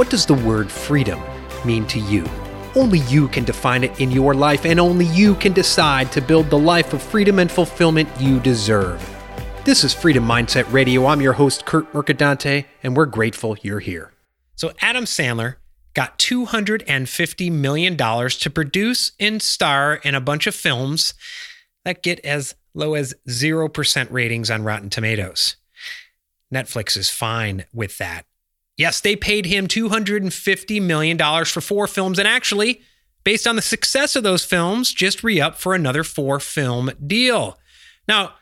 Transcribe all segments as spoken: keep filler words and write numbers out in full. What does the word freedom mean to you? Only you can define it in your life, and only you can decide to build the life of freedom and fulfillment you deserve. This is Freedom Mindset Radio. I'm your host, Curt Mercadante, and we're grateful you're here. So Adam Sandler got two hundred fifty million dollars to produce and star in a bunch of films that get as low as zero percent ratings on Rotten Tomatoes. Netflix is fine with that. Yes, they paid him two hundred fifty million dollars for four films, and actually, based on the success of those films, just re-up for another four-film deal. Now,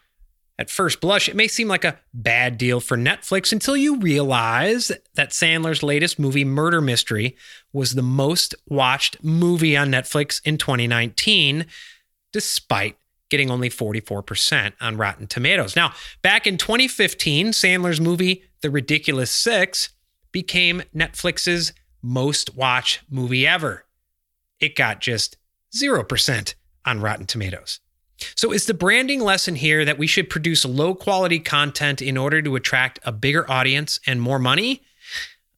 at first blush, it may seem like a bad deal for Netflix until you realize that Sandler's latest movie, Murder Mystery, was the most-watched movie on Netflix in twenty nineteen, despite getting only forty-four percent on Rotten Tomatoes. Now, back in twenty fifteen, Sandler's movie, The Ridiculous Six, became Netflix's most-watched movie ever. It got just zero percent on Rotten Tomatoes. So is the branding lesson here that we should produce low-quality content in order to attract a bigger audience and more money?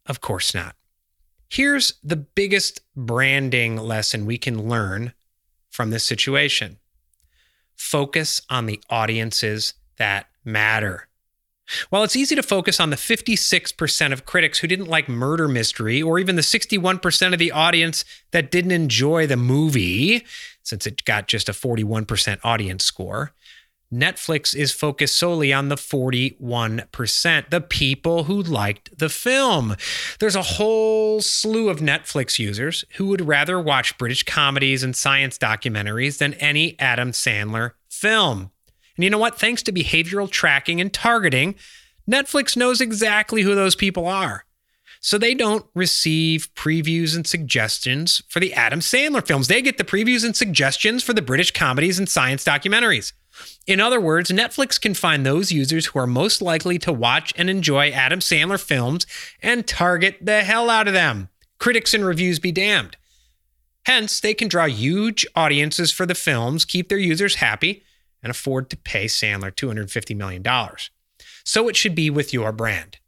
Of course not. Here's the biggest branding lesson we can learn from this situation. Focus on the audiences that matter. While it's easy to focus on the fifty-six percent of critics who didn't like Murder Mystery, or even the sixty-one percent of the audience that didn't enjoy the movie, since it got just a forty-one percent audience score, Netflix is focused solely on the forty-one percent, the people who liked the film. There's a whole slew of Netflix users who would rather watch British comedies and science documentaries than any Adam Sandler film. And you know what? Thanks to behavioral tracking and targeting, Netflix knows exactly who those people are. So they don't receive previews and suggestions for the Adam Sandler films. They get the previews and suggestions for the British comedies and science documentaries. In other words, Netflix can find those users who are most likely to watch and enjoy Adam Sandler films and target the hell out of them. Critics and reviews be damned. Hence, they can draw huge audiences for the films, keep their users happy, and afford to pay Sandler two hundred fifty million dollars. So it should be with your brand.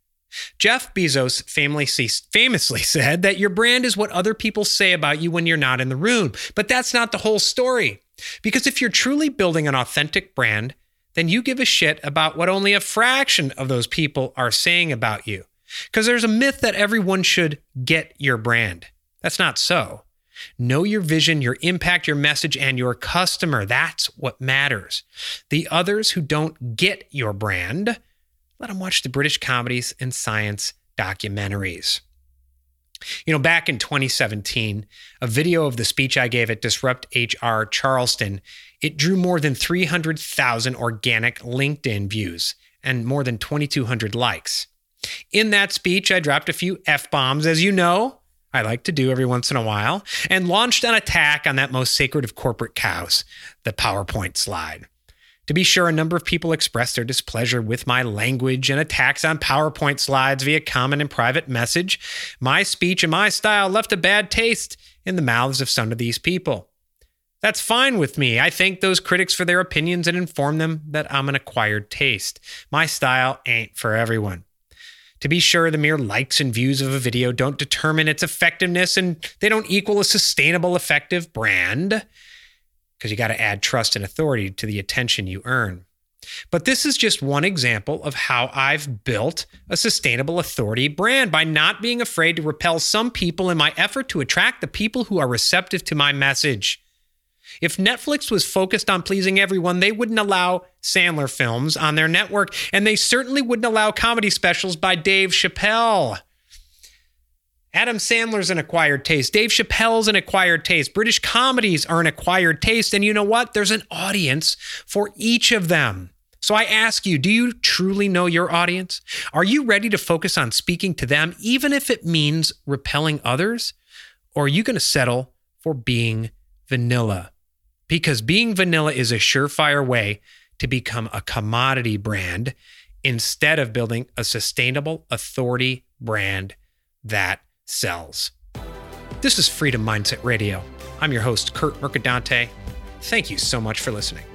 Jeff Bezos famously said that your brand is what other people say about you when you're not in the room. But that's not the whole story. Because if you're truly building an authentic brand, then you give a shit about what only a fraction of those people are saying about you. Because there's a myth that everyone should get your brand. That's not so. Know your vision, your impact, your message, and your customer. That's what matters. The others who don't get your brand, let them watch the British comedies and science documentaries. You know, back in twenty seventeen, a video of the speech I gave at Disrupt H R Charleston, it drew more than three hundred thousand organic LinkedIn views and more than twenty-two hundred likes. In that speech, I dropped a few F-bombs, as you know, I like to do every once in a while, and launched an attack on that most sacred of corporate cows, the PowerPoint slide. To be sure, a number of people expressed their displeasure with my language and attacks on PowerPoint slides via common and private message. My speech and my style left a bad taste in the mouths of some of these people. That's fine with me. I thank those critics for their opinions and inform them that I'm an acquired taste. My style ain't for everyone. To be sure, the mere likes and views of a video don't determine its effectiveness, and they don't equal a sustainable, effective brand, because you got to add trust and authority to the attention you earn. But this is just one example of how I've built a sustainable authority brand by not being afraid to repel some people in my effort to attract the people who are receptive to my message. If Netflix was focused on pleasing everyone, they wouldn't allow Sandler films on their network, and they certainly wouldn't allow comedy specials by Dave Chappelle. Adam Sandler's an acquired taste. Dave Chappelle's an acquired taste. British comedies are an acquired taste, and you know what? There's an audience for each of them. So I ask you, do you truly know your audience? Are you ready to focus on speaking to them, even if it means repelling others? Or are you going to settle for being vanilla? Because being vanilla is a surefire way to become a commodity brand instead of building a sustainable authority brand that sells. This is Freedom Mindset Radio. I'm your host, Curt Mercadante. Thank you so much for listening.